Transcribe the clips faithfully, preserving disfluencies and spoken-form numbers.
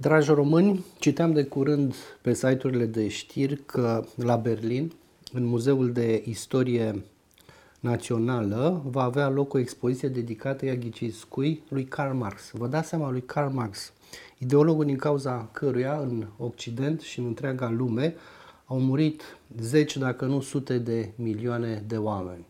Dragi români, citeam de curând pe site-urile de știri că la Berlin, în Muzeul de Istorie Națională, va avea loc o expoziție dedicată, ia ghiciți cui, lui Karl Marx. Vă dați seama, lui Karl Marx, ideologul din cauza căruia în Occident și în întreaga lume au murit zeci, dacă nu sute de milioane de oameni.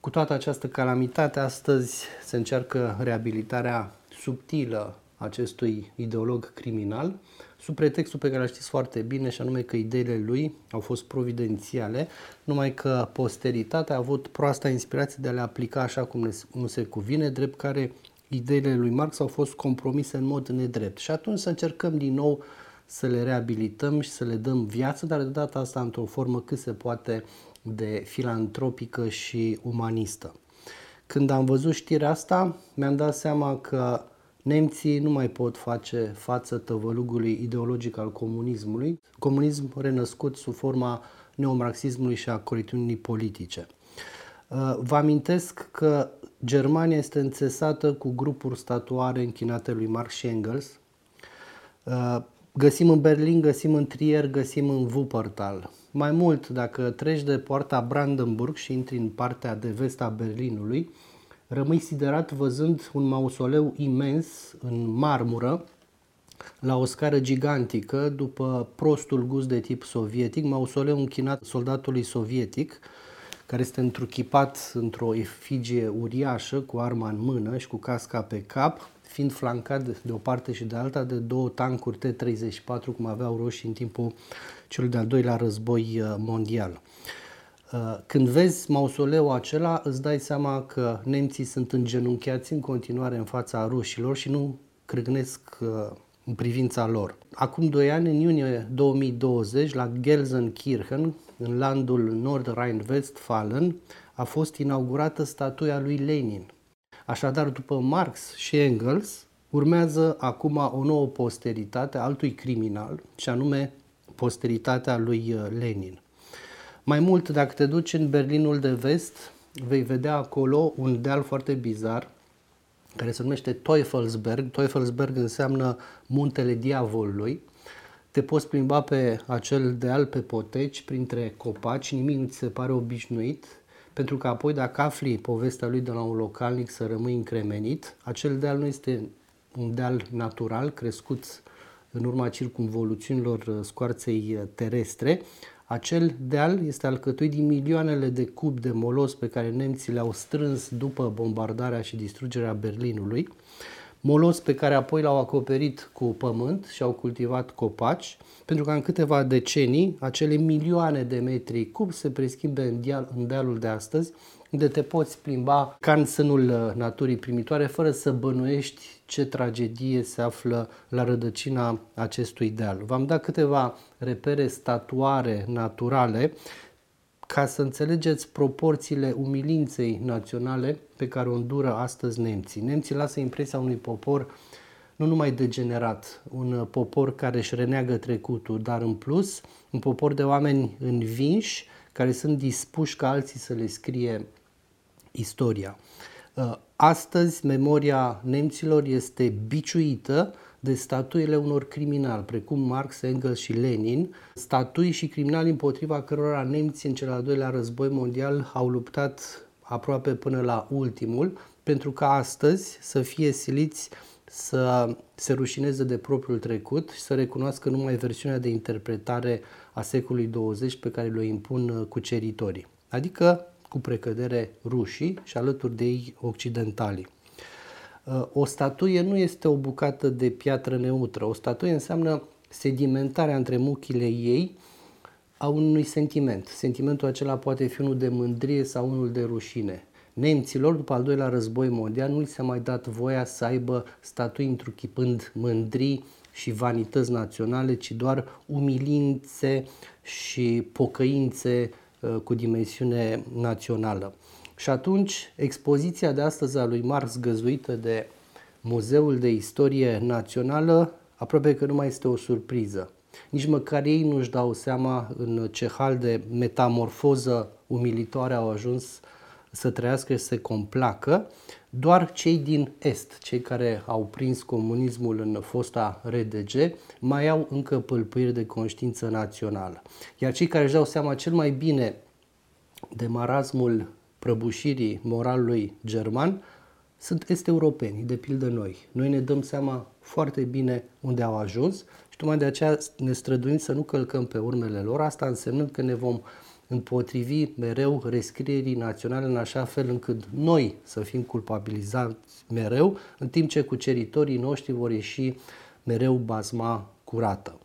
Cu toată această calamitate, astăzi se încearcă reabilitarea subtilă acestui ideolog criminal, sub pretextul pe care îl știți foarte bine, și anume că ideile lui au fost providențiale, numai că posteritatea a avut proasta inspirație de a le aplica așa cum nu se cuvine, drept care ideile lui Marx au fost compromise în mod nedrept. Și atunci să încercăm din nou să le reabilităm și să le dăm viață, dar de data asta într-o formă cât se poate de filantropică și umanistă. Când am văzut știrea asta, mi-am dat seama că nemții nu mai pot face față tăvălugului ideologic al comunismului, comunism renăscut sub forma neomarxismului și a corecțiunii politice. Vă amintesc că Germania este înțesată cu grupuri statuare închinate lui Marx și Engels. Găsim în Berlin, găsim în Trier, găsim în Wuppertal. Mai mult, dacă treci de poarta Brandenburg și intri în partea de vest a Berlinului, rămâi siderat văzând un mausoleu imens în marmură, la o scară gigantică, după prostul gust de tip sovietic, mausoleu închinat soldatului sovietic, care este întruchipat într-o efigie uriașă, cu arma în mână și cu casca pe cap, fiind flancat de o parte și de alta de două tancuri T treizeci și patru, cum aveau roșii în timpul celui de-al doilea război mondial. Când vezi mausoleul acela, îți dai seama că nemții sunt îngenunchiați în continuare în fața rușilor și nu crâgnesc în privința lor. Acum doi ani, în iunie două mii douăzeci, la Gelsenkirchen, în landul Nordrhein-Westfalen, a fost inaugurată statuia lui Lenin. Așadar, după Marx și Engels, urmează acum o nouă posteritate altui criminal, și anume posteritatea lui Lenin. Mai mult, dacă te duci în Berlinul de vest, vei vedea acolo un deal foarte bizar, care se numește Teufelsberg. Teufelsberg înseamnă muntele diavolului. Te poți plimba pe acel deal, pe poteci, printre copaci, nimic nu ți se pare obișnuit, pentru că apoi, dacă afli povestea lui de la un localnic, să rămâi încremenit. Acel deal nu este un deal natural, crescut în urma circumvoluțiunilor scoarței terestre. Acel deal este alcătuit din milioanele de cubi de molos pe care nemții le-au strâns după bombardarea și distrugerea Berlinului. Molos pe care apoi l-au acoperit cu pământ și au cultivat copaci, pentru că în câteva decenii acele milioane de metri cub se preschimbe în, deal, în dealul de astăzi, unde te poți plimba ca în sânul naturii primitoare, fără să bănuiești ce tragedie se află la rădăcina acestui deal. V-am dat câteva repere statuare naturale ca să înțelegeți proporțiile umilinței naționale pe care o îndură astăzi nemții. Nemții lasă impresia unui popor nu numai degenerat, un popor care își reneagă trecutul, dar în plus un popor de oameni învinși care sunt dispuși ca alții să le scrie istoria. Astăzi, memoria nemților este biciuită de statuile unor criminali, precum Marx, Engels și Lenin, statui și criminali împotriva cărora nemții în cel al doilea război mondial au luptat aproape până la ultimul, pentru ca astăzi să fie siliți să se rușineze de propriul trecut și să recunoască numai versiunea de interpretare a secolului douăzeci pe care le-o impun cuceritorii, adică cu precădere rușii și alături de ei occidentalii. O statuie nu este o bucată de piatră neutră. O statuie înseamnă sedimentarea între muchile ei a unui sentiment. Sentimentul acela poate fi unul de mândrie sau unul de rușine. Nemților, după al doilea război mondial, nu li s-a mai dat voia să aibă statui întruchipând mândrii și vanități naționale, ci doar umilințe și pocăințe cu dimensiune națională. Și atunci, expoziția de astăzi a lui Marx, găzduită de Muzeul de Istorie Națională, aproape că nu mai este o surpriză. Nici măcar ei nu-și dau seama în ce hal de metamorfoză umilitoare au ajuns să trăiască și să se complacă, doar cei din Est, cei care au prins comunismul în fosta R D G, mai au încă pâlpâiri de conștiință națională. Iar cei care își dau seama cel mai bine de marasmul prăbușirii moralului german sunt est-europeni, de pildă noi. Noi ne dăm seama foarte bine unde au ajuns și tocmai de aceea ne străduim să nu călcăm pe urmele lor, asta însemnând că ne vom împotrivi mereu rescrierii naționale în așa fel încât noi să fim culpabilizați mereu, în timp ce cuceritorii noștri vor ieși mereu bazma curată.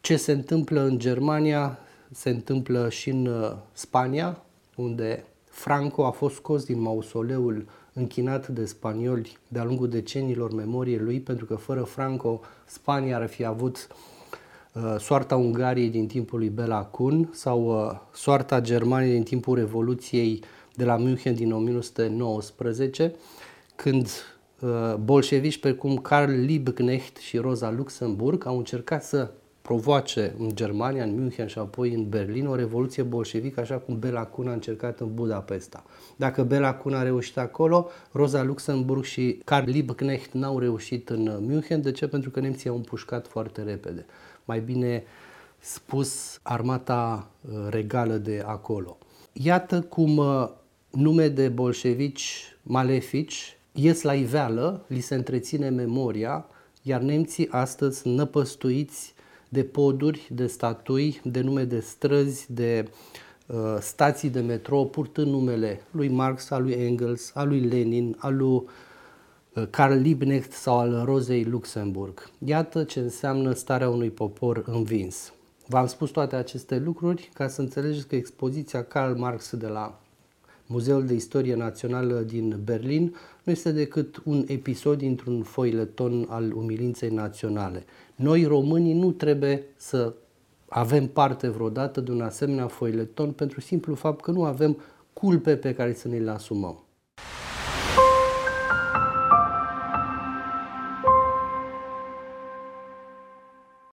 Ce se întâmplă în Germania se întâmplă și în Spania, unde Franco a fost scos din mausoleul închinat de spanioli de-a lungul deceniilor memoriei lui, pentru că fără Franco Spania ar fi avut uh, soarta Ungariei din timpul lui Bela Kun sau uh, soarta Germaniei din timpul Revoluției de la München din o mie nouă sute nouăsprezece, când uh, bolșevici precum Karl Liebknecht și Rosa Luxemburg au încercat să provoace în Germania, în München și apoi în Berlin, o revoluție bolșevică, așa cum Bela Kun a încercat în Budapesta. Dacă Bela Kun a reușit acolo, Rosa Luxemburg și Karl Liebknecht n-au reușit în München. De ce? Pentru că nemții au împușcat foarte repede. Mai bine spus, armata regală de acolo. Iată cum nume de bolșevici malefici ies la iveală, li se întreține memoria, iar nemții astăzi năpăstuiți de poduri, de statui, de nume de străzi, de uh, stații de metrou, purtând numele lui Marx, al lui Engels, al lui Lenin, al lui uh, Karl Liebknecht sau al Rozei Luxemburg. Iată ce înseamnă starea unui popor învins. V-am spus toate aceste lucruri ca să înțelegeți că expoziția Karl Marx de la Muzeul de Istorie Națională din Berlin nu este decât un episod dintr-un foileton al umilinței naționale. Noi, românii, nu trebuie să avem parte vreodată de un asemenea foileton pentru simplu fapt că nu avem culpe pe care să ne le asumăm.